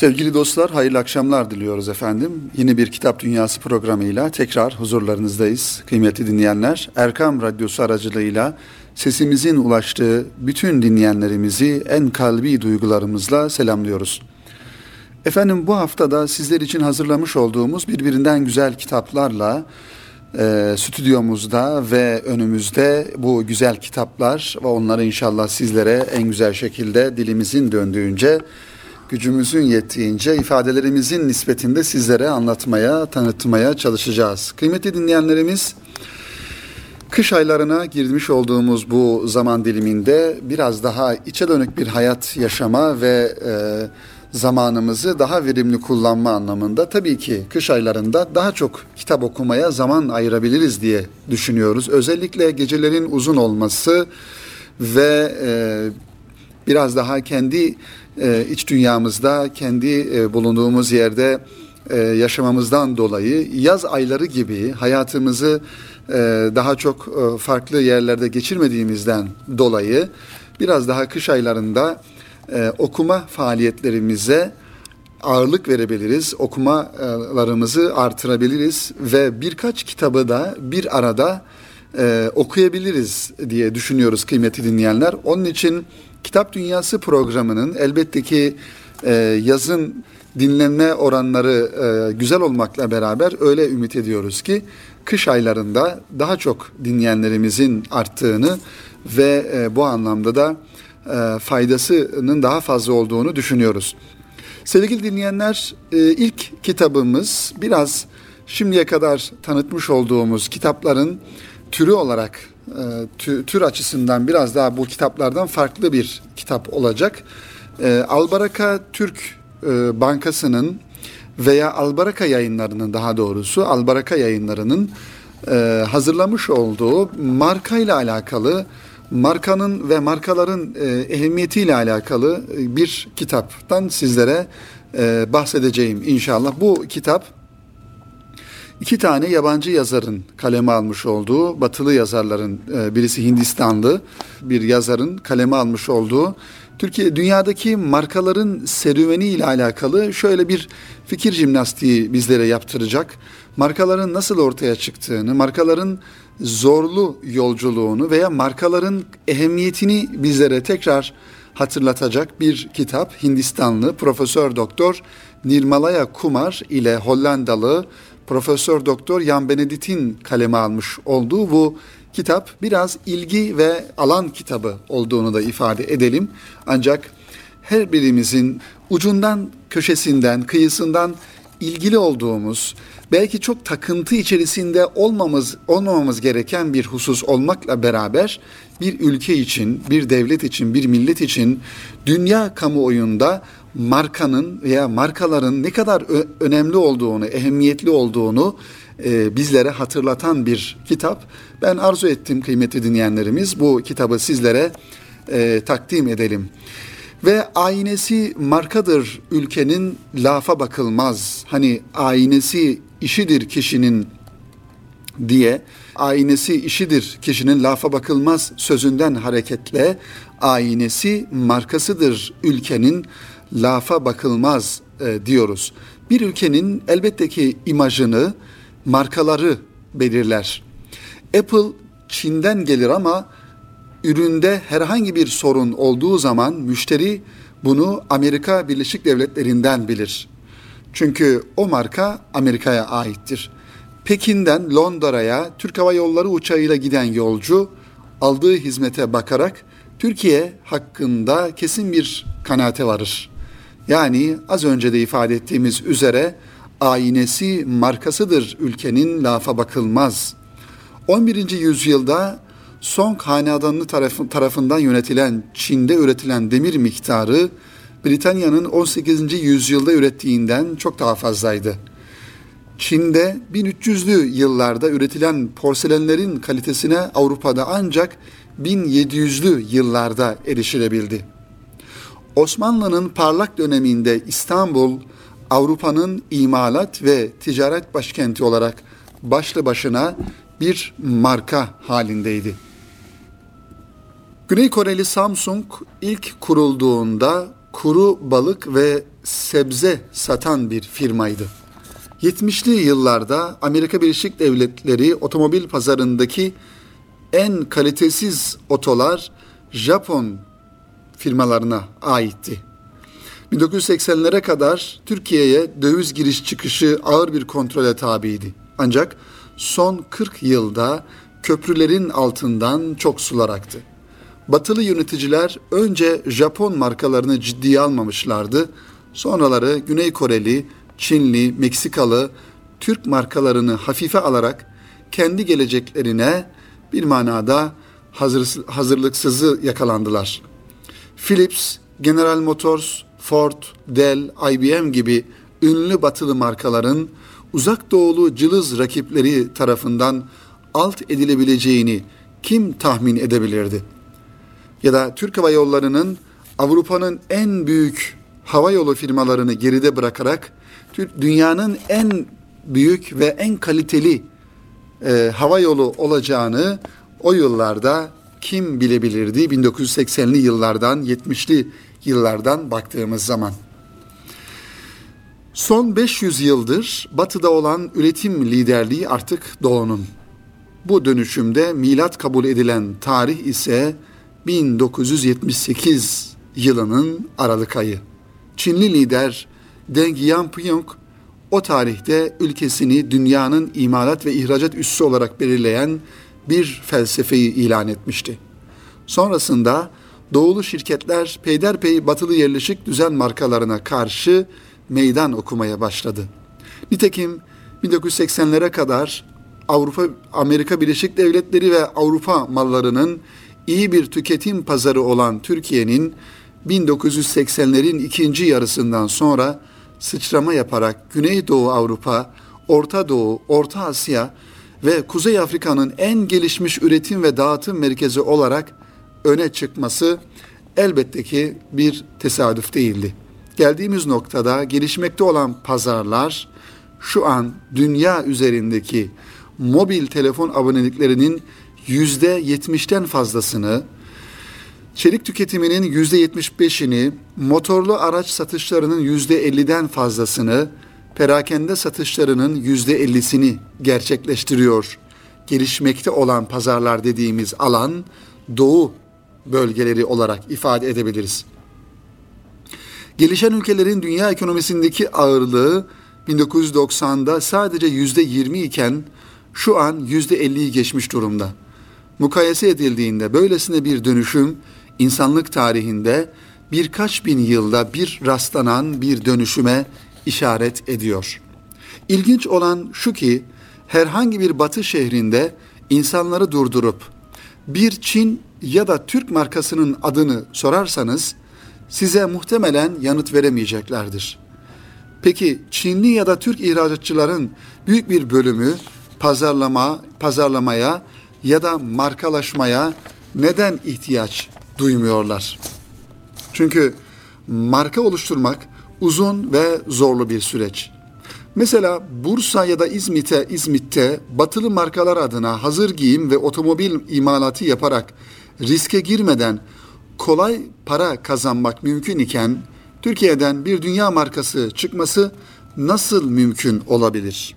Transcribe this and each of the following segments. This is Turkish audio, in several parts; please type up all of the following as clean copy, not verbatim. Sevgili dostlar, hayırlı akşamlar diliyoruz efendim. Yeni bir Kitap Dünyası programıyla tekrar huzurlarınızdayız. Kıymetli dinleyenler, Erkam Radyosu aracılığıyla sesimizin ulaştığı bütün dinleyenlerimizi en kalbi duygularımızla selamlıyoruz. Efendim, bu haftada sizler için hazırlamış olduğumuz birbirinden güzel kitaplarla stüdyomuzda ve önümüzde bu güzel kitaplar ve onları inşallah sizlere en güzel şekilde dilimizin döndüğünce, gücümüzün yettiğince, ifadelerimizin nispetinde sizlere anlatmaya, tanıtmaya çalışacağız. Kıymetli dinleyenlerimiz, kış aylarına girmiş olduğumuz bu zaman diliminde biraz daha içe dönük bir hayat yaşama ve zamanımızı daha verimli kullanma anlamında tabii ki kış aylarında daha çok kitap okumaya zaman ayırabiliriz diye düşünüyoruz. Özellikle gecelerin uzun olması ve biraz daha kendi iç dünyamızda, kendi bulunduğumuz yerde yaşamamızdan dolayı yaz ayları gibi hayatımızı daha çok farklı yerlerde geçirmediğimizden dolayı biraz daha kış aylarında okuma faaliyetlerimize ağırlık verebiliriz, okumalarımızı artırabiliriz ve birkaç kitabı da bir arada okuyabiliriz diye düşünüyoruz kıymetli dinleyenler. Onun için Kitap Dünyası programının elbette ki yazın dinlenme oranları güzel olmakla beraber öyle ümit ediyoruz ki kış aylarında daha çok dinleyenlerimizin arttığını ve bu anlamda da faydasının daha fazla olduğunu düşünüyoruz. Sevgili dinleyenler, ilk kitabımız biraz şimdiye kadar tanıtmış olduğumuz kitapların türü olarak, tür açısından biraz daha bu kitaplardan farklı bir kitap olacak. Albaraka Türk Bankası'nın veya Albaraka Yayınları'nın, daha doğrusu Albaraka Yayınları'nın hazırlamış olduğu markayla alakalı, markanın ve markaların ehemmiyetiyle alakalı bir kitaptan sizlere bahsedeceğim inşallah. Bu kitap iki tane yabancı yazarın kaleme almış olduğu, batılı yazarların, birisi Hindistanlı bir yazarın kaleme almış olduğu, dünyadaki markaların serüveni ile alakalı şöyle bir fikir jimnastiği bizlere yaptıracak. Markaların nasıl ortaya çıktığını, markaların zorlu yolculuğunu veya markaların ehemmiyetini bizlere tekrar hatırlatacak bir kitap. Hindistanlı Profesör Doktor Nirmalaya Kumar ile Hollandalı Profesör Doktor Jan Benedikt'in kaleme almış olduğu bu kitap biraz ilgi ve alan kitabı olduğunu da ifade edelim. Ancak her birimizin ucundan, köşesinden, kıyısından ilgili olduğumuz, belki çok takıntı içerisinde olmamamız gereken bir husus olmakla beraber bir ülke için, bir devlet için, bir millet için dünya kamuoyunda markanın veya markaların ne kadar önemli olduğunu, ehemmiyetli olduğunu bizlere hatırlatan bir kitap. Ben arzu ettim kıymetli dinleyenlerimiz, bu kitabı sizlere takdim edelim. Ve aynesi markadır ülkenin, lafa bakılmaz. Hani aynesi işidir kişinin diye, aynesi işidir kişinin, lafa bakılmaz sözünden hareketle aynesi markasıdır ülkenin, lafa bakılmaz diyoruz. Bir ülkenin elbette ki imajını markaları belirler. Apple Çin'den gelir ama üründe herhangi bir sorun olduğu zaman müşteri bunu Amerika Birleşik Devletleri'nden bilir. Çünkü o marka Amerika'ya aittir. Pekin'den Londra'ya Türk Hava Yolları uçağıyla giden yolcu aldığı hizmete bakarak Türkiye hakkında kesin bir kanaate varır. Yani az önce de ifade ettiğimiz üzere aynesi markasıdır ülkenin, lafa bakılmaz. 11. yüzyılda Song Hanedanlığı tarafından yönetilen Çin'de üretilen demir miktarı Britanya'nın 18. yüzyılda ürettiğinden çok daha fazlaydı. Çin'de 1300'lü yıllarda üretilen porselenlerin kalitesine Avrupa'da ancak 1700'lü yıllarda erişilebildi. Osmanlı'nın parlak döneminde İstanbul, Avrupa'nın imalat ve ticaret başkenti olarak başlı başına bir marka halindeydi. Güney Koreli Samsung ilk kurulduğunda kuru balık ve sebze satan bir firmaydı. 70'li yıllarda Amerika Birleşik Devletleri otomobil pazarındaki en kalitesiz otolar Japon firmalarına aitti. 1980'lere kadar Türkiye'ye döviz giriş çıkışı ağır bir kontrole tabiydi. Ancak son 40 yılda köprülerin altından çok sular aktı. Batılı yöneticiler önce Japon markalarını ciddiye almamışlardı. Sonraları Güney Koreli, Çinli, Meksikalı, Türk markalarını hafife alarak kendi geleceklerine bir manada hazırlıksızı yakalandılar. Philips, General Motors, Ford, Dell, IBM gibi ünlü batılı markaların uzak doğulu cılız rakipleri tarafından alt edilebileceğini kim tahmin edebilirdi? Ya da Türk Hava Yolları'nın Avrupa'nın en büyük havayolu firmalarını geride bırakarak dünyanın en büyük ve en kaliteli havayolu olacağını o yıllarda kim bilebilirdi? 1980'li yıllardan, 70'li yıllardan baktığımız zaman. Son 500 yıldır Batı'da olan üretim liderliği artık Doğu'nun. Bu dönüşümde milat kabul edilen tarih ise 1978 yılının Aralık ayı. Çinli lider Deng Xiaoping o tarihte ülkesini dünyanın imalat ve ihracat üssü olarak belirleyen bir felsefeyi ilan etmişti. Sonrasında doğulu şirketler peyderpey batılı yerleşik düzen markalarına karşı meydan okumaya başladı. Nitekim 1980'lere kadar Amerika Birleşik Devletleri ve Avrupa mallarının iyi bir tüketim pazarı olan Türkiye'nin 1980'lerin ikinci yarısından sonra sıçrama yaparak Güneydoğu Avrupa, Orta Doğu, Orta Asya ve Kuzey Afrika'nın en gelişmiş üretim ve dağıtım merkezi olarak öne çıkması elbette ki bir tesadüf değildi. Geldiğimiz noktada gelişmekte olan pazarlar şu an dünya üzerindeki mobil telefon aboneliklerinin %70'ten fazlasını, çelik tüketiminin %75'ini, motorlu araç satışlarının %50'den fazlasını, perakende satışlarının %50'sini gerçekleştiriyor. Gelişmekte olan pazarlar dediğimiz alan Doğu bölgeleri olarak ifade edebiliriz. Gelişen ülkelerin dünya ekonomisindeki ağırlığı 1990'da sadece %20 iken şu an %50'yi geçmiş durumda. Mukayese edildiğinde böylesine bir dönüşüm insanlık tarihinde birkaç bin yılda bir rastlanan bir dönüşüme işaret ediyor. İlginç olan şu ki herhangi bir batı şehrinde insanları durdurup bir Çin ya da Türk markasının adını sorarsanız size muhtemelen yanıt veremeyeceklerdir. Peki Çinli ya da Türk ihracatçıların büyük bir bölümü pazarlamaya ya da markalaşmaya neden ihtiyaç duymuyorlar? Çünkü marka oluşturmak uzun ve zorlu bir süreç. Mesela Bursa ya da İzmit'te batılı markalar adına hazır giyim ve otomobil imalatı yaparak riske girmeden kolay para kazanmak mümkün iken Türkiye'den bir dünya markası çıkması nasıl mümkün olabilir?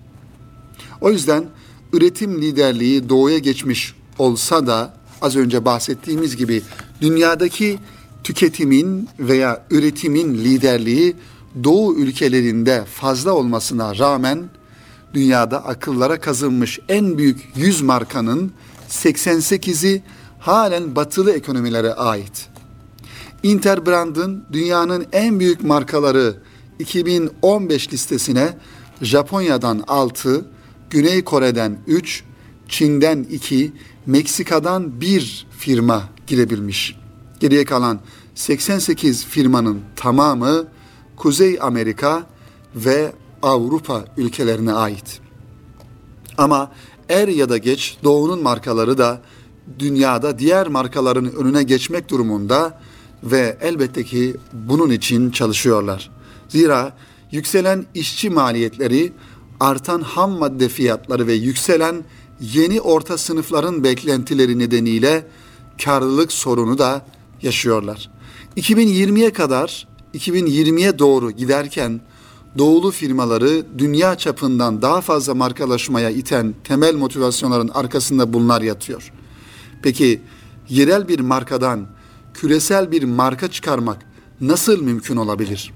O yüzden üretim liderliği doğuya geçmiş olsa da az önce bahsettiğimiz gibi dünyadaki tüketimin veya üretimin liderliği Doğu ülkelerinde fazla olmasına rağmen dünyada akıllara kazınmış en büyük 100 markanın 88'i halen batılı ekonomilere ait. Interbrand'ın dünyanın en büyük markaları 2015 listesine Japonya'dan 6, Güney Kore'den 3, Çin'den 2, Meksika'dan 1 firma girebilmiş. Geriye kalan 88 firmanın tamamı Kuzey Amerika ve Avrupa ülkelerine ait. Ama er ya da geç Doğu'nun markaları da dünyada diğer markaların önüne geçmek durumunda ve elbette ki bunun için çalışıyorlar. Zira yükselen işçi maliyetleri, artan ham madde fiyatları ve yükselen yeni orta sınıfların beklentileri nedeniyle karlılık sorunu da yaşıyorlar. 2020'ye kadar 2020'ye doğru giderken doğulu firmaları dünya çapından daha fazla markalaşmaya iten temel motivasyonların arkasında bunlar yatıyor. Peki yerel bir markadan küresel bir marka çıkarmak nasıl mümkün olabilir?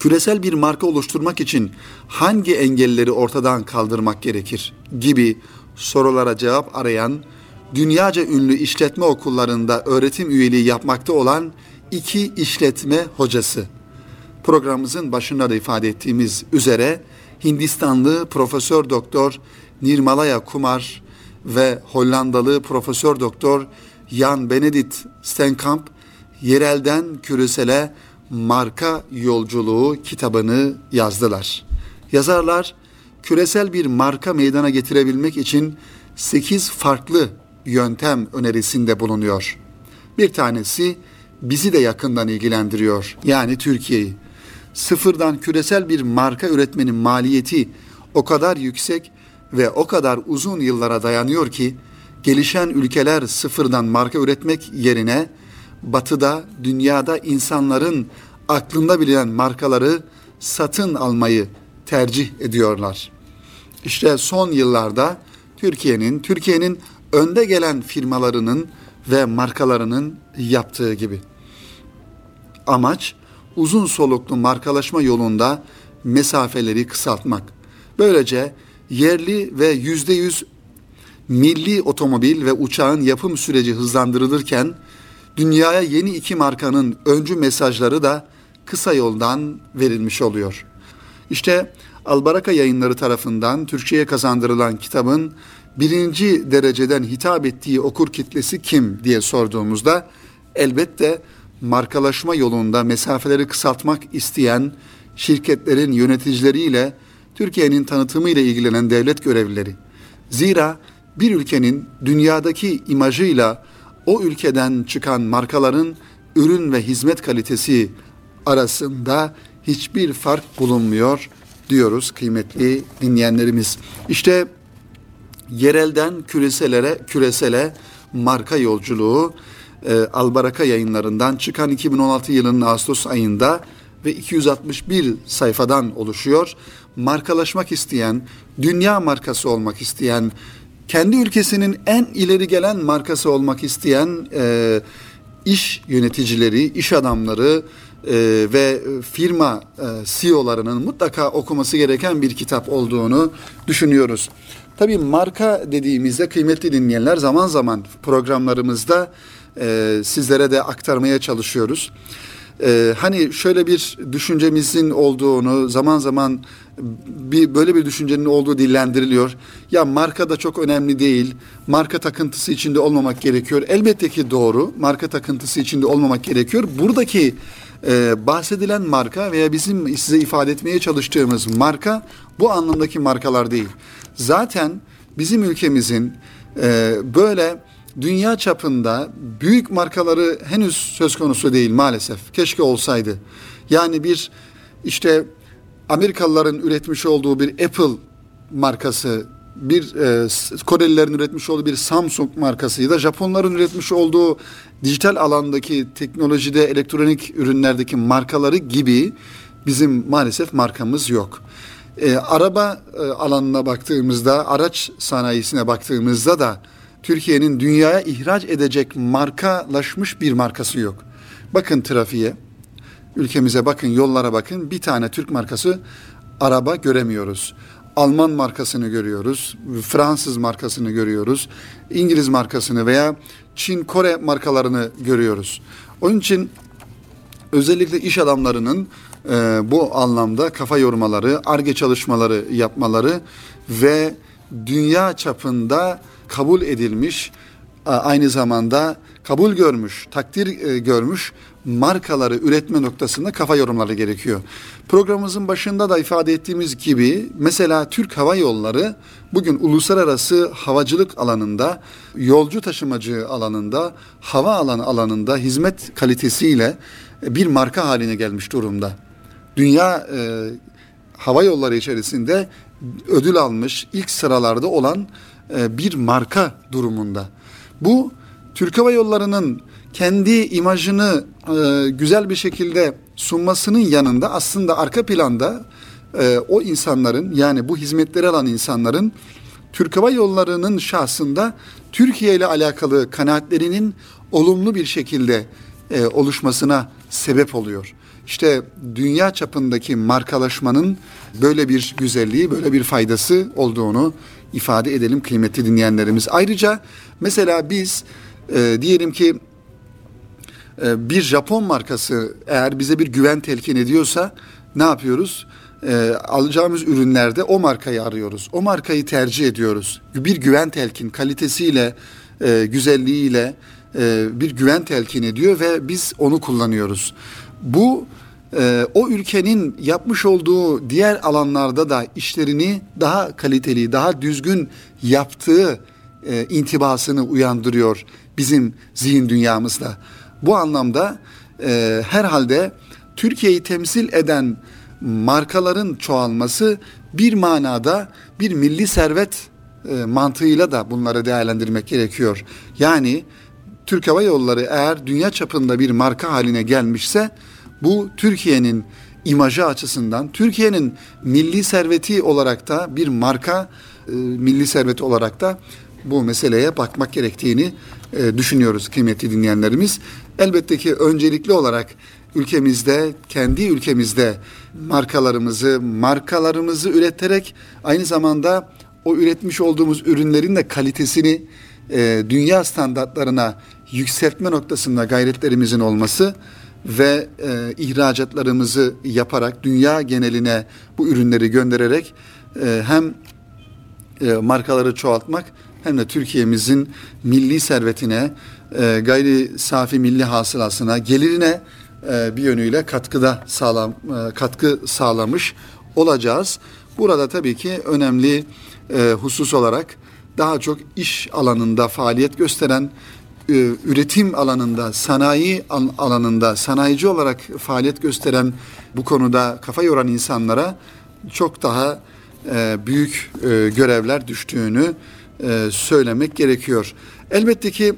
Küresel bir marka oluşturmak için hangi engelleri ortadan kaldırmak gerekir gibi sorulara cevap arayan, dünyaca ünlü işletme okullarında öğretim üyeliği yapmakta olan iki işletme hocası. Programımızın başında da ifade ettiğimiz üzere Hindistanlı Profesör Doktor Nirmalaya Kumar ve Hollandalı Profesör Doktor Jan Benedikt Stenkamp yerelden küresele marka yolculuğu kitabını yazdılar. Yazarlar küresel bir marka meydana getirebilmek için 8 farklı yöntem önerisinde bulunuyor. Bir tanesi bizi de yakından ilgilendiriyor, yani Türkiye'yi. Sıfırdan küresel bir marka üretmenin maliyeti o kadar yüksek ve o kadar uzun yıllara dayanıyor ki gelişen ülkeler sıfırdan marka üretmek yerine Batı'da, dünyada insanların aklında bilinen markaları satın almayı tercih ediyorlar. İşte son yıllarda Türkiye'nin önde gelen firmalarının ve markalarının yaptığı gibi. Amaç uzun soluklu markalaşma yolunda mesafeleri kısaltmak. Böylece yerli ve %100 milli otomobil ve uçağın yapım süreci hızlandırılırken dünyaya yeni iki markanın öncü mesajları da kısa yoldan verilmiş oluyor. İşte Albaraka Yayınları tarafından Türkçe'ye kazandırılan kitabın birinci dereceden hitap ettiği okur kitlesi kim diye sorduğumuzda elbette markalaşma yolunda mesafeleri kısaltmak isteyen şirketlerin yöneticileriyle Türkiye'nin tanıtımıyla ilgilenen devlet görevlileri. Zira bir ülkenin dünyadaki imajıyla o ülkeden çıkan markaların ürün ve hizmet kalitesi arasında hiçbir fark bulunmuyor diyoruz kıymetli dinleyenlerimiz. İşte yerelden küresele marka yolculuğu Albaraka Yayınları'ndan çıkan 2016 yılının Ağustos ayında ve 261 sayfadan oluşuyor. Markalaşmak isteyen, dünya markası olmak isteyen, kendi ülkesinin en ileri gelen markası olmak isteyen iş yöneticileri, iş adamları ve firma CEO'larının mutlaka okuması gereken bir kitap olduğunu düşünüyoruz. Tabii marka dediğimizde kıymetli dinleyenler zaman zaman programlarımızda sizlere de aktarmaya çalışıyoruz. Hani şöyle bir düşüncemizin olduğunu zaman zaman böyle bir düşüncenin olduğu dillendiriliyor. Ya marka da çok önemli değil. Marka takıntısı içinde olmamak gerekiyor. Elbette ki doğru. Marka takıntısı içinde olmamak gerekiyor. Buradaki bahsedilen marka veya bizim size ifade etmeye çalıştığımız marka bu anlamdaki markalar değil. Zaten bizim ülkemizin böyle dünya çapında büyük markaları henüz söz konusu değil maalesef. Keşke olsaydı. Yani bir işte Amerikalıların üretmiş olduğu bir Apple markası, bir Korelilerin üretmiş olduğu bir Samsung markası ya da Japonların üretmiş olduğu dijital alandaki teknolojide, elektronik ürünlerdeki markaları gibi bizim maalesef markamız yok. Araba alanına baktığımızda, araç sanayisine baktığımızda da Türkiye'nin dünyaya ihraç edecek markalaşmış bir markası yok. Bakın trafiğe, ülkemize bakın, yollara bakın. Bir tane Türk markası araba göremiyoruz. Alman markasını görüyoruz, Fransız markasını görüyoruz, İngiliz markasını veya Çin, Kore markalarını görüyoruz. Onun için özellikle iş adamlarının bu anlamda kafa yormaları, arge çalışmaları yapmaları ve dünya çapında kabul edilmiş, aynı zamanda kabul görmüş, takdir görmüş markaları üretme noktasında kafa yorumları gerekiyor. Programımızın başında da ifade ettiğimiz gibi mesela Türk Hava Yolları bugün uluslararası havacılık alanında, yolcu taşımacı alanında, havaalanı alanında hizmet kalitesiyle bir marka haline gelmiş durumda. Dünya hava yolları içerisinde ödül almış, ilk sıralarda olan bir marka durumunda. Bu Türk Hava Yolları'nın kendi imajını güzel bir şekilde sunmasının yanında aslında arka planda o insanların, yani bu hizmetleri alan insanların Türk Hava Yolları'nın şahsında Türkiye ile alakalı kanaatlerinin olumlu bir şekilde oluşmasına sebep oluyor. İşte dünya çapındaki markalaşmanın böyle bir güzelliği, böyle bir faydası olduğunu ifade edelim kıymetli dinleyenlerimiz. Ayrıca mesela biz diyelim ki bir Japon markası eğer bize bir güven telkin ediyorsa ne yapıyoruz? Alacağımız ürünlerde o markayı arıyoruz. O markayı tercih ediyoruz. Bir güven telkin, kalitesiyle, güzelliğiyle bir güven telkin ediyor ve biz onu kullanıyoruz. Bu o ülkenin yapmış olduğu diğer alanlarda da işlerini daha kaliteli, daha düzgün yaptığı intibasını uyandırıyor bizim zihin dünyamızda. Bu anlamda herhalde Türkiye'yi temsil eden markaların çoğalması bir manada bir milli servet mantığıyla da bunları değerlendirmek gerekiyor. Yani Türk Hava Yolları eğer dünya çapında bir marka haline gelmişse bu Türkiye'nin imajı açısından, Türkiye'nin milli serveti olarak da bir marka milli serveti olarak da bu meseleye bakmak gerektiğini düşünüyoruz kıymetli dinleyenlerimiz. Elbette ki öncelikli olarak ülkemizde, kendi ülkemizde markalarımızı üreterek aynı zamanda o üretmiş olduğumuz ürünlerin de kalitesini dünya standartlarına yükseltme noktasında gayretlerimizin olması ve ihracatlarımızı yaparak dünya geneline bu ürünleri göndererek hem markaları çoğaltmak hem de Türkiye'mizin milli servetine, gayri safi milli hasılasına, gelirine bir yönüyle katkı sağlamış olacağız. Burada tabii ki önemli husus olarak daha çok iş alanında faaliyet gösteren, üretim alanında, sanayi alanında, sanayici olarak faaliyet gösteren, bu konuda kafa yoran insanlara çok daha büyük görevler düştüğünü söylemek gerekiyor. Elbette ki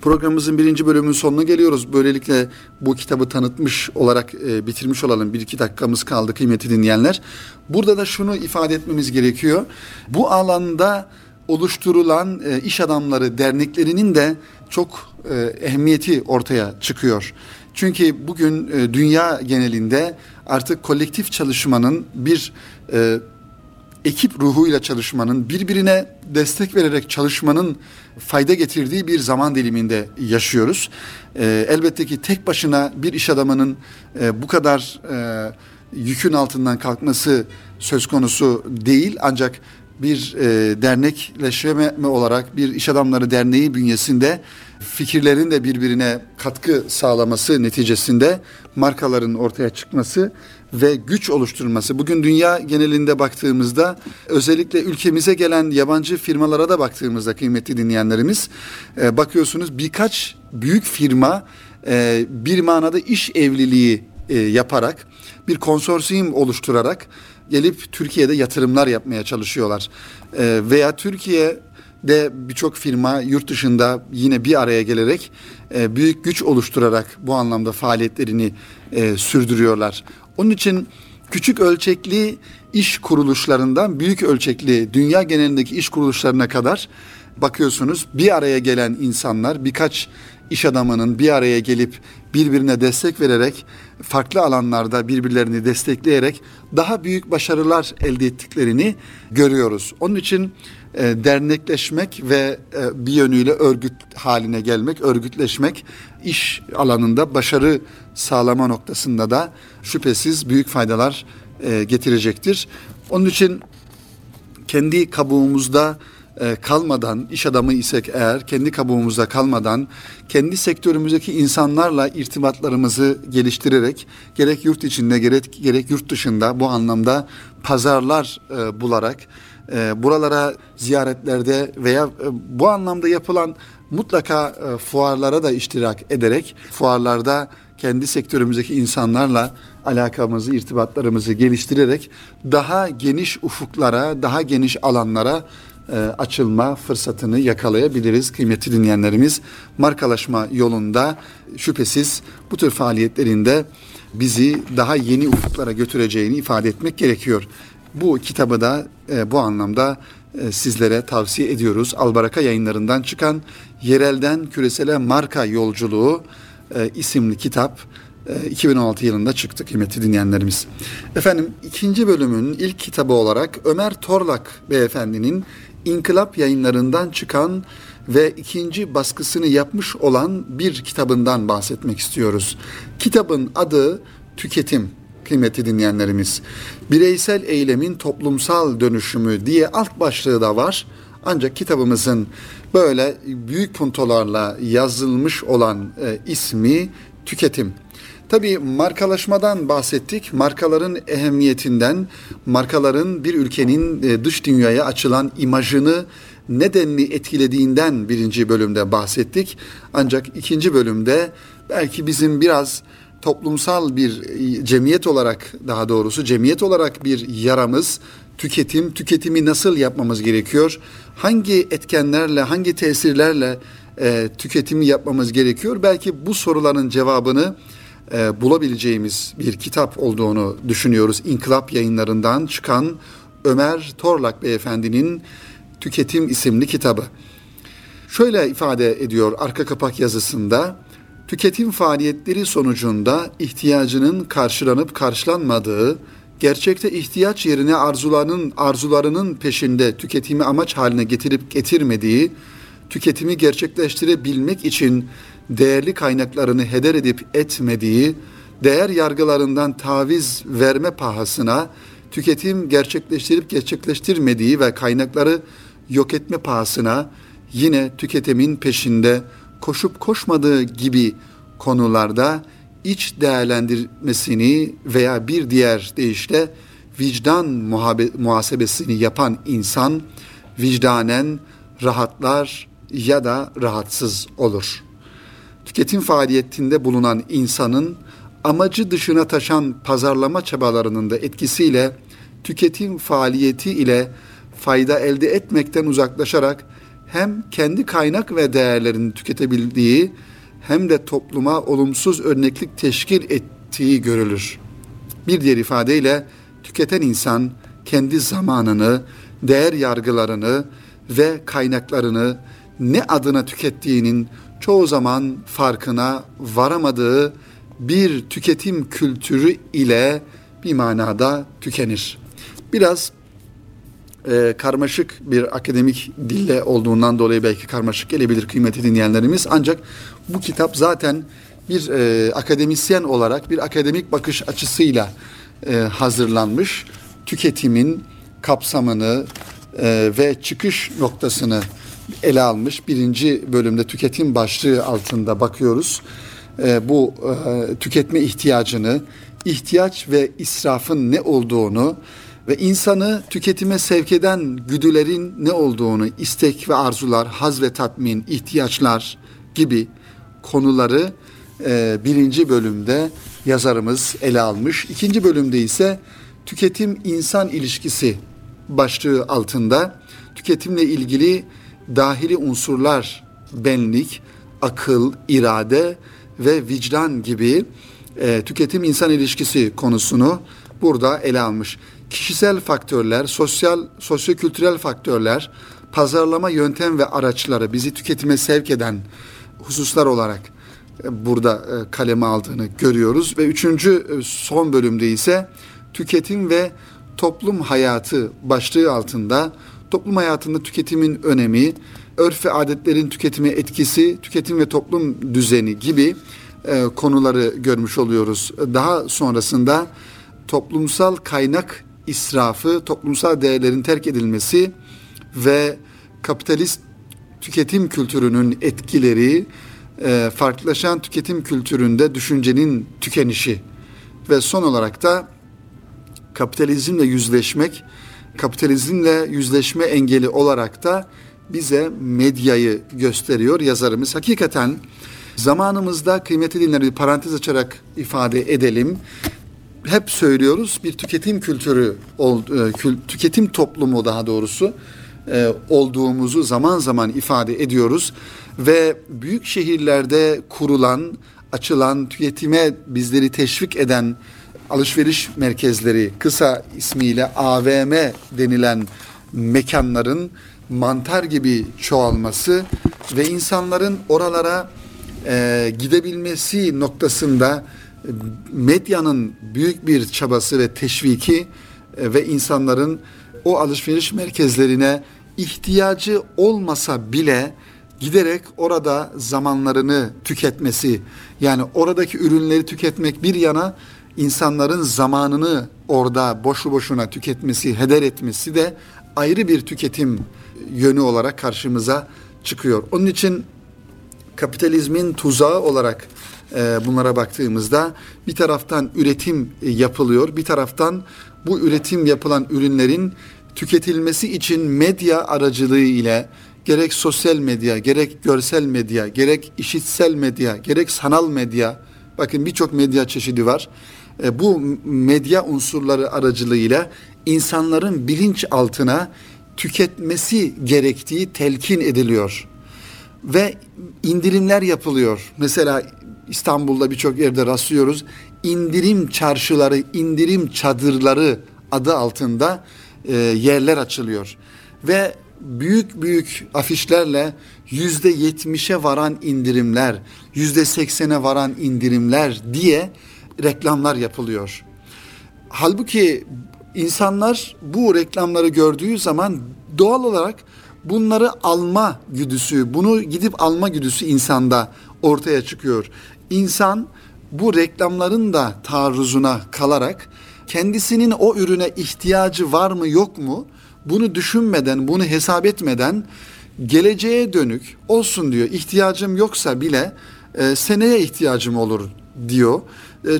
programımızın birinci bölümünün sonuna geliyoruz. Böylelikle bu kitabı tanıtmış olarak bitirmiş olalım. 1-2 dakikamız kaldı kıymetli dinleyenler. Burada da şunu ifade etmemiz gerekiyor. Bu alanda oluşturulan iş adamları derneklerinin de çok ehemmiyeti ortaya çıkıyor. Çünkü bugün dünya genelinde artık kolektif çalışmanın, bir ekip ruhuyla çalışmanın, birbirine destek vererek çalışmanın fayda getirdiği bir zaman diliminde yaşıyoruz. Elbette ki tek başına bir iş adamının bu kadar yükün altından kalkması söz konusu değil. Ancak bir dernekleşme olarak bir iş adamları derneği bünyesinde fikirlerin de birbirine katkı sağlaması neticesinde markaların ortaya çıkması ve güç oluşturulması. Bugün dünya genelinde baktığımızda, özellikle ülkemize gelen yabancı firmalara da baktığımızda kıymetli dinleyenlerimiz, bakıyorsunuz birkaç büyük firma bir manada iş evliliği yaparak, bir konsorsiyum oluşturarak gelip Türkiye'de yatırımlar yapmaya çalışıyorlar. Veya Türkiye'de birçok firma yurt dışında yine bir araya gelerek büyük güç oluşturarak bu anlamda faaliyetlerini sürdürüyorlar. Onun için küçük ölçekli iş kuruluşlarından büyük ölçekli dünya genelindeki iş kuruluşlarına kadar bakıyorsunuz bir araya gelen insanlar, birkaç iş adamının bir araya gelip birbirine destek vererek, farklı alanlarda birbirlerini destekleyerek daha büyük başarılar elde ettiklerini görüyoruz. Onun için dernekleşmek ve bir yönüyle örgüt haline gelmek, örgütleşmek iş alanında başarı sağlama noktasında da şüphesiz büyük faydalar getirecektir. Onun için kendi kabuğumuzda kalmadan, iş adamı isek eğer kendi kabuğumuzda kalmadan, kendi sektörümüzdeki insanlarla irtibatlarımızı geliştirerek gerek yurt içinde gerek yurt dışında bu anlamda pazarlar bularak, buralara ziyaretlerde veya bu anlamda yapılan mutlaka fuarlara da iştirak ederek, fuarlarda kendi sektörümüzdeki insanlarla alakamızı, irtibatlarımızı geliştirerek daha geniş ufuklara, daha geniş alanlara açılma fırsatını yakalayabiliriz. Kıymetli dinleyenlerimiz, markalaşma yolunda şüphesiz bu tür faaliyetlerinde bizi daha yeni ufuklara götüreceğini ifade etmek gerekiyor. Bu kitabı da bu anlamda sizlere tavsiye ediyoruz. Albaraka Yayınları'ndan çıkan Yerelden Küresele Marka Yolculuğu isimli kitap 2016 yılında çıktı kıymetli dinleyenlerimiz. Efendim, ikinci bölümün ilk kitabı olarak Ömer Torlak beyefendinin İnkılap Yayınları'ndan çıkan ve ikinci baskısını yapmış olan bir kitabından bahsetmek istiyoruz. Kitabın adı Tüketim kıymetli dinleyenlerimiz. Bireysel eylemin toplumsal dönüşümü diye alt başlığı da var. Ancak kitabımızın böyle büyük puntolarla yazılmış olan ismi Tüketim. Tabii markalaşmadan bahsettik. Markaların ehemmiyetinden, markaların bir ülkenin dış dünyaya açılan imajını nedenli etkilediğinden birinci bölümde bahsettik. Ancak ikinci bölümde belki bizim biraz toplumsal bir cemiyet olarak, daha doğrusu cemiyet olarak bir yaramız, tüketimi nasıl yapmamız gerekiyor? Hangi etkenlerle, hangi tesirlerle tüketimi yapmamız gerekiyor? Belki bu soruların cevabını bulabileceğimiz bir kitap olduğunu düşünüyoruz. İnkılap Yayınları'ndan çıkan Ömer Torlak beyefendinin Tüketim isimli kitabı. Şöyle ifade ediyor arka kapak yazısında: tüketim faaliyetleri sonucunda ihtiyacının karşılanıp karşılanmadığı, gerçekte ihtiyaç yerine arzularının peşinde tüketimi amaç haline getirip getirmediği, tüketimi gerçekleştirebilmek için değerli kaynaklarını heder edip etmediği, değer yargılarından taviz verme pahasına tüketim gerçekleştirip gerçekleştirmediği ve kaynakları yok etme pahasına yine tüketimin peşinde koşup koşmadığı gibi konularda iç değerlendirmesini veya bir diğer deyişle vicdan muhasebesini yapan insan vicdanen rahatlar ya da rahatsız olur. Tüketim faaliyetinde bulunan insanın amacı dışına taşan pazarlama çabalarının da etkisiyle tüketim faaliyeti ile fayda elde etmekten uzaklaşarak hem kendi kaynak ve değerlerini tüketebildiği hem de topluma olumsuz örneklik teşkil ettiği görülür. Bir diğer ifadeyle tüketen insan kendi zamanını, değer yargılarını ve kaynaklarını ne adına tükettiğinin çoğu zaman farkına varamadığı bir tüketim kültürü ile bir manada tükenir. Biraz karmaşık bir akademik dille olduğundan dolayı belki karmaşık gelebilir kıymetli dinleyenlerimiz. Ancak bu kitap zaten bir akademisyen olarak, bir akademik bakış açısıyla hazırlanmış. Tüketimin kapsamını ve çıkış noktasını ele almış. Birinci bölümde tüketim başlığı altında bakıyoruz. Bu tüketme ihtiyacını, ihtiyaç ve israfın ne olduğunu ve insanı tüketime sevk eden güdülerin ne olduğunu, istek ve arzular, haz ve tatmin, ihtiyaçlar gibi konuları birinci bölümde yazarımız ele almış. İkinci bölümde ise tüketim-insan ilişkisi başlığı altında tüketimle ilgili dahili unsurlar, benlik, akıl, irade ve vicdan gibi tüketim-insan ilişkisi konusunu burada ele almış. Kişisel faktörler, sosyo-kültürel faktörler, pazarlama yöntem ve araçları bizi tüketime sevk eden hususlar olarak burada kaleme aldığını görüyoruz. Ve üçüncü son bölümde ise tüketim ve toplum hayatı başlığı altında toplum hayatında tüketimin önemi, örf ve adetlerin tüketime etkisi, tüketim ve toplum düzeni gibi konuları görmüş oluyoruz. Daha sonrasında toplumsal kaynak israfı, toplumsal değerlerin terk edilmesi ve kapitalist tüketim kültürünün etkileri, farklılaşan tüketim kültüründe düşüncenin tükenişi ve son olarak da kapitalizmle yüzleşme engeli olarak da bize medyayı gösteriyor yazarımız. Hakikaten zamanımızda, kıymetli dinleyiciler, bir parantez açarak ifade edelim. Hep söylüyoruz, bir tüketim kültürü, tüketim toplumu daha doğrusu olduğumuzu zaman zaman ifade ediyoruz. Ve büyük şehirlerde kurulan, açılan, tüketime bizleri teşvik eden alışveriş merkezleri, kısa ismiyle AVM denilen mekanların mantar gibi çoğalması ve insanların oralara gidebilmesi noktasında medyanın büyük bir çabası ve teşviki ve insanların o alışveriş merkezlerine ihtiyacı olmasa bile giderek orada zamanlarını tüketmesi, yani oradaki ürünleri tüketmek bir yana, insanların zamanını orada boşu boşuna tüketmesi, heder etmesi de ayrı bir tüketim yönü olarak karşımıza çıkıyor. Onun için kapitalizmin tuzağı olarak bunlara baktığımızda bir taraftan üretim yapılıyor, bir taraftan bu üretim yapılan ürünlerin tüketilmesi için medya aracılığı ile gerek sosyal medya, gerek görsel medya, gerek işitsel medya, gerek sanal medya, bakın birçok medya çeşidi var. Bu medya unsurları aracılığıyla insanların bilinç altına tüketmesi gerektiği telkin ediliyor. Ve indirimler yapılıyor. Mesela İstanbul'da birçok yerde rastlıyoruz. İndirim çarşıları, indirim çadırları adı altında yerler açılıyor. Ve büyük büyük afişlerle %70'e varan indirimler, %80'e varan indirimler diye reklamlar yapılıyor. Halbuki insanlar bu reklamları gördüğü zaman doğal olarak bunları alma güdüsü, bunu gidip alma güdüsü insanda ortaya çıkıyor. İnsan bu reklamların da taarruzuna kalarak kendisinin o ürüne ihtiyacı var mı yok mu bunu düşünmeden, bunu hesap etmeden geleceğe dönük olsun diyor. İhtiyacım yoksa bile seneye ihtiyacım olur diyor.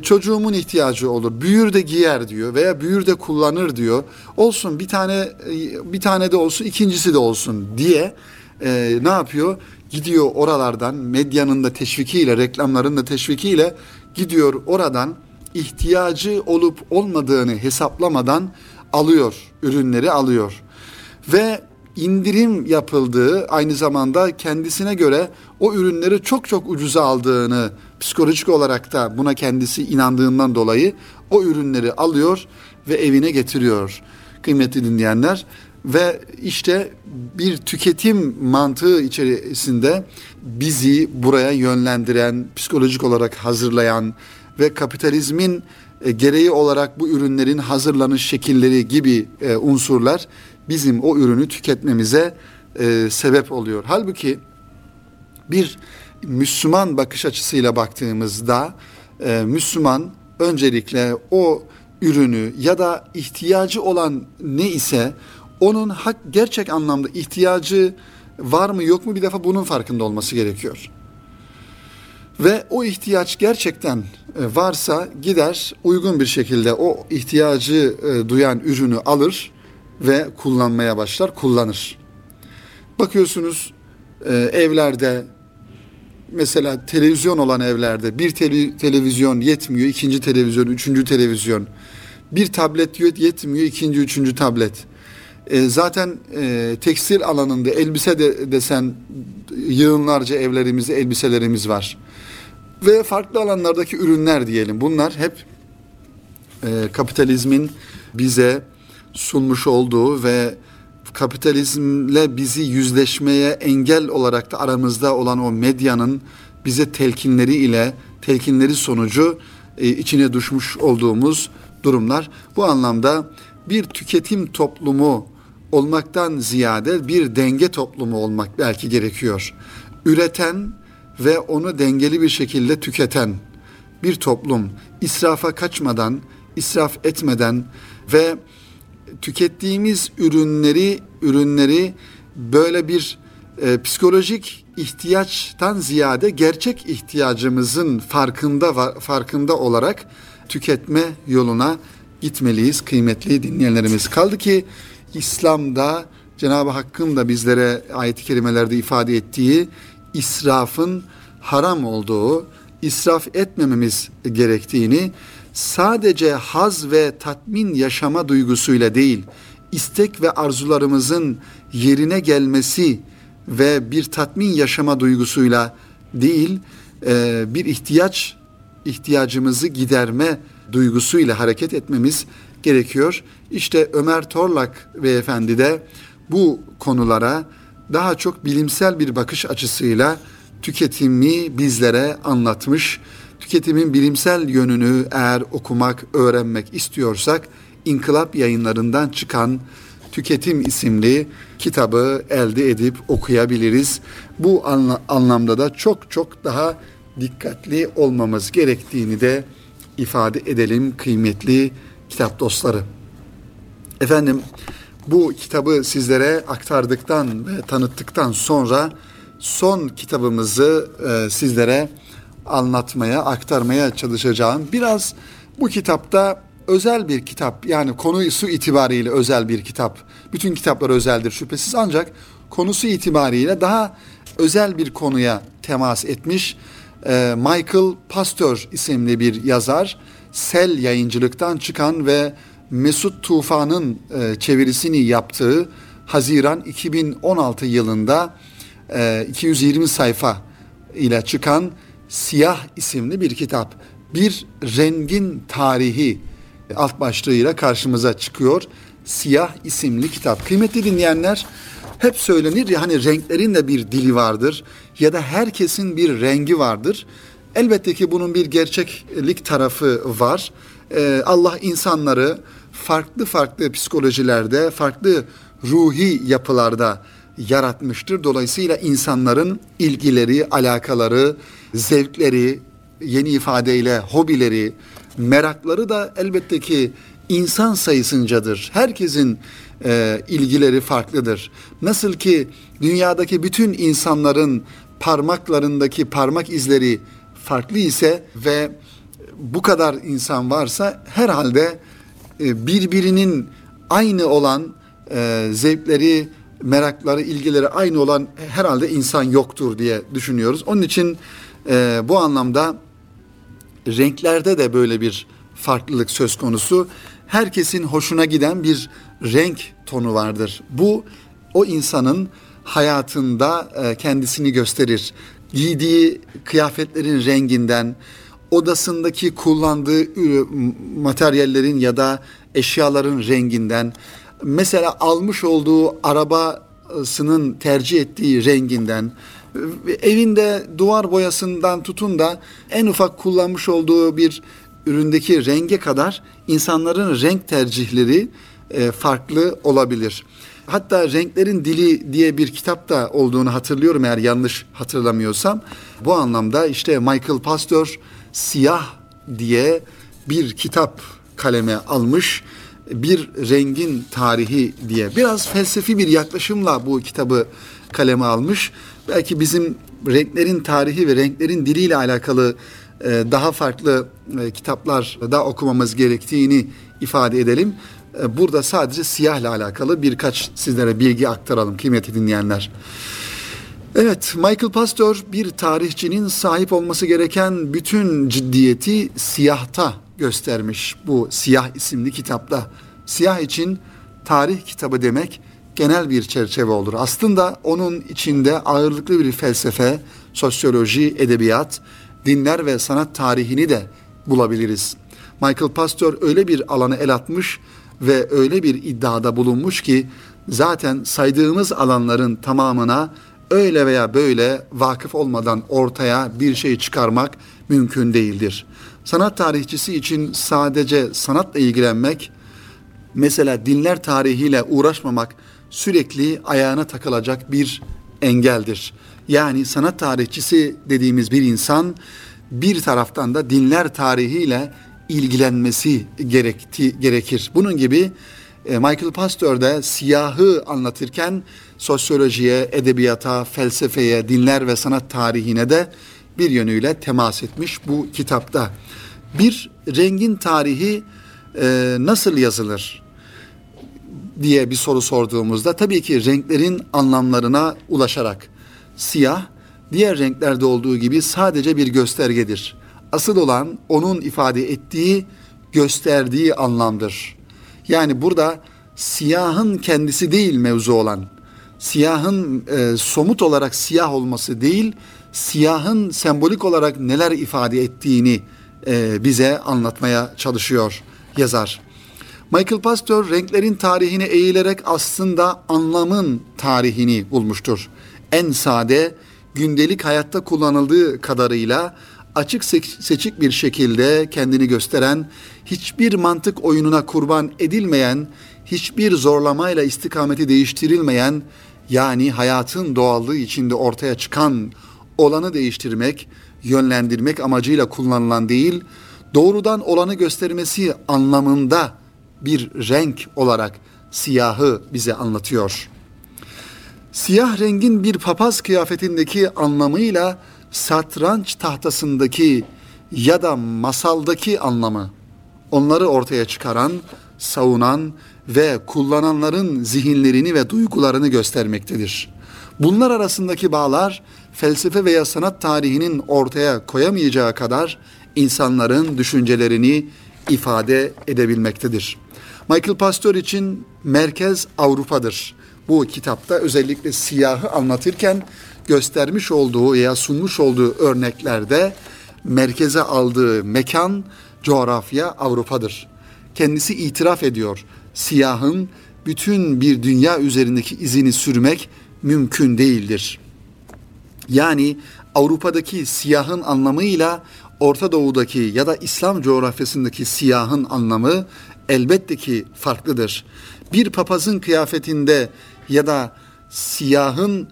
Çocuğumun ihtiyacı olur. Büyür de giyer diyor veya büyür de kullanır diyor. Olsun bir tane de olsun, ikincisi de olsun diye ne yapıyor? Gidiyor oralardan, medyanın da teşvikiyle, reklamların da teşvikiyle gidiyor oradan ihtiyacı olup olmadığını hesaplamadan alıyor, ürünleri alıyor. Ve indirim yapıldığı, aynı zamanda kendisine göre o ürünleri çok çok ucuza aldığını, psikolojik olarak da buna kendisi inandığından dolayı o ürünleri alıyor ve evine getiriyor kıymetli dinleyenler. Ve işte bir tüketim mantığı içerisinde bizi buraya yönlendiren, psikolojik olarak hazırlayan ve kapitalizmin gereği olarak bu ürünlerin hazırlanış şekilleri gibi unsurlar bizim o ürünü tüketmemize sebep oluyor. Halbuki bir Müslüman bakış açısıyla baktığımızda Müslüman öncelikle o ürünü ya da ihtiyacı olan ne ise onun gerçek anlamda ihtiyacı var mı yok mu bir defa bunun farkında olması gerekiyor. Ve o ihtiyaç gerçekten varsa gider uygun bir şekilde o ihtiyacı duyan ürünü alır ve kullanmaya başlar, kullanır. Bakıyorsunuz evlerde, mesela televizyon olan evlerde bir televizyon yetmiyor, ikinci televizyon, üçüncü televizyon. Bir tablet yetmiyor, ikinci, üçüncü tablet. Zaten tekstil alanında elbise de desen yığınlarca evlerimizde elbiselerimiz var. Ve farklı alanlardaki ürünler diyelim. Bunlar hep kapitalizmin bize sunmuş olduğu ve kapitalizmle bizi yüzleşmeye engel olarak da aramızda olan o medyanın bize telkinleri sonucu içine düşmüş olduğumuz durumlar. Bu anlamda bir tüketim toplumu olmaktan ziyade bir denge toplumu olmak belki gerekiyor. Üreten ve onu dengeli bir şekilde tüketen bir toplum, israfa kaçmadan, israf etmeden ve tükettiğimiz ürünleri böyle bir psikolojik ihtiyaçtan ziyade gerçek ihtiyacımızın farkında olarak tüketme yoluna gitmeliyiz kıymetli dinleyenlerimiz. Kaldı ki İslam'da Cenab-ı Hakk'ın da bizlere ayet-i kerimelerde ifade ettiği israfın haram olduğu, israf etmememiz gerektiğini, sadece haz ve tatmin yaşama duygusuyla değil, istek ve arzularımızın yerine gelmesi ve bir tatmin yaşama duygusuyla değil, bir ihtiyacımızı giderme duygusuyla hareket etmemiz gerekiyor. İşte Ömer Torlak beyefendi de bu konulara daha çok bilimsel bir bakış açısıyla tüketimi bizlere anlatmış. Tüketimin bilimsel yönünü eğer okumak, öğrenmek istiyorsak İnkılap Yayınlarından çıkan Tüketim isimli kitabı elde edip okuyabiliriz. Bu anlamda da çok çok daha dikkatli olmamız gerektiğini de ifade edelim kıymetli kitap dostları. Efendim, bu kitabı sizlere aktardıktan ve tanıttıktan sonra son kitabımızı sizlere anlatmaya, aktarmaya çalışacağım. Biraz bu kitapta özel bir kitap, yani konusu itibariyle özel bir kitap. Bütün kitaplar özeldir şüphesiz, ancak konusu itibariyle daha özel bir konuya temas etmiş. Michael Pastor isimli bir yazar, Sel Yayıncılık'tan çıkan ve Mesut Tufan'ın çevirisini yaptığı Haziran 2016 yılında 220 sayfa ile çıkan Siyah isimli bir kitap. Bir Rengin Tarihi alt başlığıyla karşımıza çıkıyor. Siyah isimli kitap. Kıymetli dinleyenler, hep söylenir ya hani renklerin de bir dili vardır ya da herkesin bir rengi vardır. Elbette ki bunun bir gerçeklik tarafı var. Allah insanları farklı farklı psikolojilerde, farklı ruhi yapılarda yaratmıştır. Dolayısıyla insanların ilgileri, alakaları, zevkleri, yeni ifadeyle hobileri, merakları da elbette ki insan sayısıncadır. Herkesin ilgileri farklıdır. Nasıl ki dünyadaki bütün insanların parmaklarındaki parmak izleri farklı ise ve bu kadar insan varsa herhalde birbirinin aynı olan zevkleri, merakları, ilgileri aynı olan herhalde insan yoktur diye düşünüyoruz. Onun için bu anlamda renklerde de böyle bir farklılık söz konusu. Herkesin hoşuna giden bir renk tonu vardır. Bu o insanın hayatında kendisini gösterir. Giydiği kıyafetlerin renginden, odasındaki kullandığı materyallerin ya da eşyaların renginden, mesela almış olduğu arabasının tercih ettiği renginden, evinde duvar boyasından tutun da en ufak kullanmış olduğu bir üründeki renge kadar insanların renk tercihleri farklı olabilir. Hatta Renklerin Dili diye bir kitap da olduğunu hatırlıyorum, eğer yanlış hatırlamıyorsam. Bu anlamda işte Michael Pastor Siyah diye bir kitap kaleme almış. Bir Rengin Tarihi diye biraz felsefi bir yaklaşımla bu kitabı kaleme almış. Belki bizim Renklerin Tarihi ve Renklerin Dili ile alakalı daha farklı kitaplar da okumamız gerektiğini ifade edelim. Burada sadece siyahla alakalı birkaç sizlere bilgi aktaralım kıymetli dinleyenler. Evet, Michael Pastor bir tarihçinin sahip olması gereken bütün ciddiyeti siyahta göstermiş bu Siyah isimli kitapta. Siyah için tarih kitabı demek genel bir çerçeve olur. Aslında onun içinde ağırlıklı bir felsefe, sosyoloji, edebiyat, dinler ve sanat tarihini de bulabiliriz. Michael Pastor öyle bir alana el atmış ve öyle bir iddiada bulunmuş ki zaten saydığımız alanların tamamına öyle veya böyle vakıf olmadan ortaya bir şey çıkarmak mümkün değildir. Sanat tarihçisi için sadece sanatla ilgilenmek, mesela dinler tarihiyle uğraşmamak sürekli ayağına takılacak bir engeldir. Yani sanat tarihçisi dediğimiz bir insan bir taraftan da dinler tarihiyle ilgilenmesi gerekir. Bunun gibi Michael Pastor da Siyah'ı anlatırken sosyolojiye, edebiyata, felsefeye, dinler ve sanat tarihine de bir yönüyle temas etmiş bu kitapta. Bir Rengin Tarihi nasıl yazılır diye bir soru sorduğumuzda tabii ki renklerin anlamlarına ulaşarak. Siyah, diğer renklerde olduğu gibi sadece bir göstergedir. Asıl olan onun ifade ettiği, gösterdiği anlamdır. Yani burada siyahın kendisi değil mevzu olan, siyahın somut olarak siyah olması değil, siyahın sembolik olarak neler ifade ettiğini bize anlatmaya çalışıyor yazar. Michael Pastor renklerin tarihine eğilerek aslında anlamın tarihini bulmuştur. En sade, gündelik hayatta kullanıldığı kadarıyla açık seçik bir şekilde kendini gösteren, hiçbir mantık oyununa kurban edilmeyen, hiçbir zorlamayla istikameti değiştirilmeyen, yani hayatın doğallığı içinde ortaya çıkan olanı değiştirmek, yönlendirmek amacıyla kullanılan değil, doğrudan olanı göstermesi anlamında bir renk olarak siyahı bize anlatıyor. Siyah rengin bir papaz kıyafetindeki anlamıyla satranç tahtasındaki ya da masaldaki anlamı, onları ortaya çıkaran, savunan ve kullananların zihinlerini ve duygularını göstermektedir. Bunlar arasındaki bağlar felsefe veya sanat tarihinin ortaya koyamayacağı kadar insanların düşüncelerini ifade edebilmektedir. Michael Pastor için merkez Avrupa'dır. Bu kitapta özellikle siyahı anlatırken göstermiş olduğu veya sunmuş olduğu örneklerde merkeze aldığı mekan, coğrafya Avrupa'dır. Kendisi itiraf ediyor. Siyahın bütün bir dünya üzerindeki izini sürmek mümkün değildir. Yani Avrupa'daki siyahın anlamıyla Orta Doğu'daki ya da İslam coğrafyasındaki siyahın anlamı elbette ki farklıdır. Bir papazın kıyafetinde ya da siyahın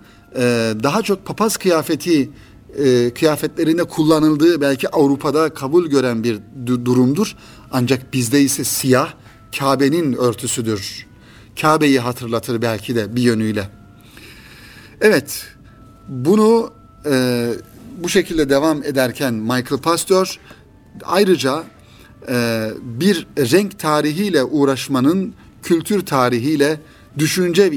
daha çok papaz kıyafetlerinde kullanıldığı belki Avrupa'da kabul gören bir durumdur. Ancak bizde ise siyah Kabe'nin örtüsüdür. Kabe'yi hatırlatır belki de bir yönüyle. Evet, bunu bu şekilde devam ederken Michael Pastor ayrıca bir renk tarihiyle uğraşmanın kültür tarihiyle, düşünce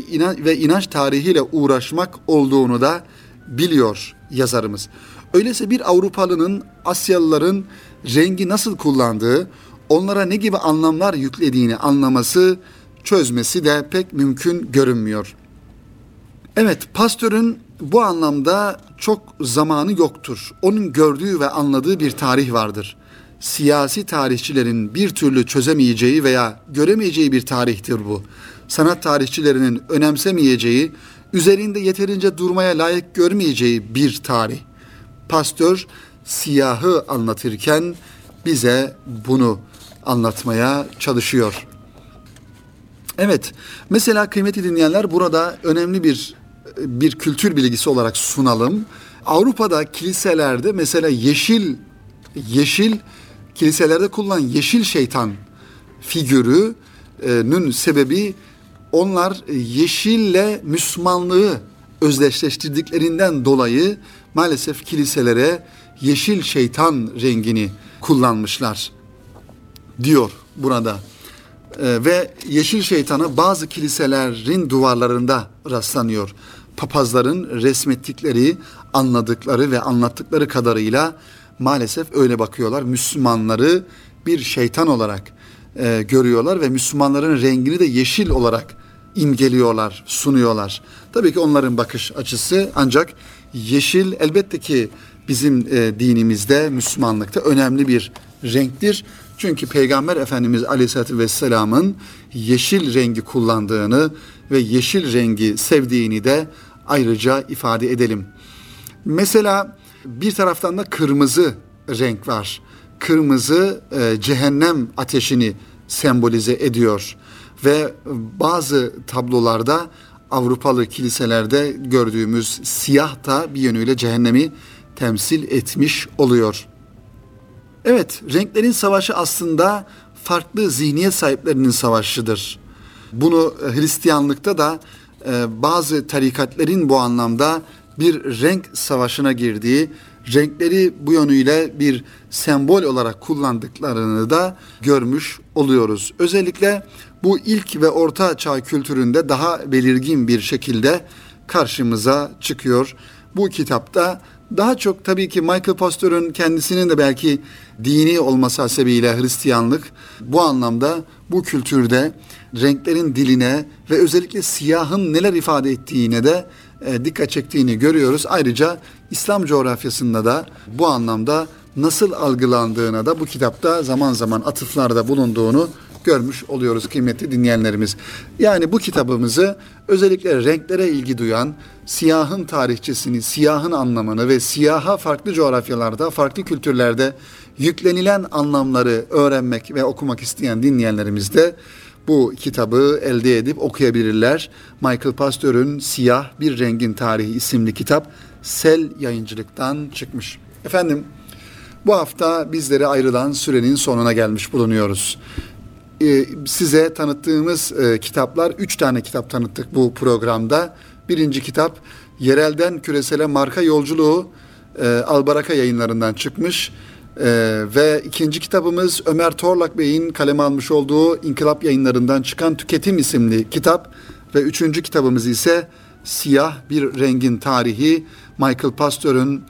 ve inanç tarihiyle uğraşmak olduğunu da biliyor yazarımız. Öyleyse bir Avrupalının, Asyalıların rengi nasıl kullandığı, onlara ne gibi anlamlar yüklediğini anlaması, çözmesi de pek mümkün görünmüyor. Evet, Pasteur'ün bu anlamda çok zamanı yoktur. Onun gördüğü ve anladığı bir tarih vardır. Siyasi tarihçilerin bir türlü çözemeyeceği veya göremeyeceği bir tarihtir bu. Sanat tarihçilerinin önemsemeyeceği, üzerinde yeterince durmaya layık görmeyeceği bir tarih. Pasteur siyahı anlatırken bize bunu anlatmaya çalışıyor. Evet, mesela kıymetli dinleyenler, burada önemli bir kültür bilgisi olarak sunalım. Avrupa'da kiliselerde mesela yeşil kiliselerde kullanılan yeşil şeytan figürünün sebebi onlar yeşille Müslümanlığı özdeşleştirdiklerinden dolayı maalesef kiliselere yeşil şeytan rengini kullanmışlar diyor burada. Ve yeşil şeytana bazı kiliselerin duvarlarında rastlanıyor. Papazların resmettikleri, anladıkları ve anlattıkları kadarıyla maalesef öyle bakıyorlar. Müslümanları bir şeytan olarak görüyorlar ve Müslümanların rengini de yeşil olarak imgeliyorlar, sunuyorlar. Tabii ki onların bakış açısı, ancak yeşil elbette ki bizim dinimizde, Müslümanlıkta önemli bir renktir. Çünkü Peygamber Efendimiz Aleyhisselatü Vesselam'ın yeşil rengi kullandığını ve yeşil rengi sevdiğini de ayrıca ifade edelim. Mesela bir taraftan da kırmızı renk var. Kırmızı cehennem ateşini sembolize ediyor. Ve bazı tablolarda Avrupalı kiliselerde gördüğümüz siyah da bir yönüyle cehennemi temsil etmiş oluyor. Evet, renklerin savaşı aslında farklı zihniyet sahiplerinin savaşıdır. Bunu Hristiyanlıkta da bazı tarikatlerin bu anlamda bir renk savaşına girdiği, renkleri bu yönüyle bir sembol olarak kullandıklarını da görmüş oluyoruz. Özellikle bu ilk ve orta çağ kültüründe daha belirgin bir şekilde karşımıza çıkıyor. Bu kitapta Daha çok tabii ki Michael Pastor'un kendisinin de belki dini olması hasebiyle Hristiyanlık bu anlamda bu kültürde renklerin diline ve özellikle siyahın neler ifade ettiğine de dikkat çektiğini görüyoruz. Ayrıca İslam coğrafyasında da bu anlamda nasıl algılandığına da bu kitapta zaman zaman atıflarda bulunduğunu görmüş oluyoruz kıymetli dinleyenlerimiz. Yani bu kitabımızı özellikle renklere ilgi duyan, siyahın tarihçesini, siyahın anlamını ve siyaha farklı coğrafyalarda, farklı kültürlerde yüklenilen anlamları öğrenmek ve okumak isteyen dinleyenlerimiz de bu kitabı elde edip okuyabilirler. Michael Pastor'un Siyah Bir Rengin Tarihi isimli kitap Sel Yayıncılık'tan çıkmış. Efendim, bu hafta bizlere ayrılan sürenin sonuna gelmiş bulunuyoruz. Size tanıttığımız kitaplar, 3 tane kitap tanıttık bu programda. Birinci kitap Yerelden Küresele Marka Yolculuğu, Albaraka Yayınları'ndan çıkmış. Ve ikinci kitabımız Ömer Torlak Bey'in kaleme almış olduğu İnkılap Yayınları'ndan çıkan Tüketim isimli kitap. Ve üçüncü kitabımız ise Siyah Bir Rengin Tarihi, Michael Pastor'un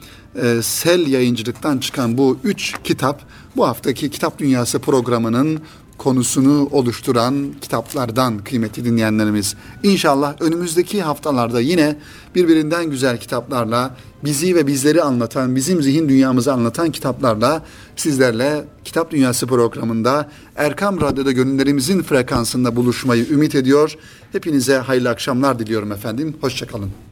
Sel Yayıncılık'tan çıkan bu 3 kitap bu haftaki Kitap Dünyası programının konusunu oluşturan kitaplardan kıymetli dinleyenlerimiz. İnşallah önümüzdeki haftalarda yine birbirinden güzel kitaplarla, bizi ve bizleri anlatan, bizim zihin dünyamızı anlatan kitaplarla sizlerle Kitap Dünyası programında Erkam Radyo'da gönüllerimizin frekansında buluşmayı ümit ediyor. Hepinize hayırlı akşamlar diliyorum efendim. Hoşça kalın.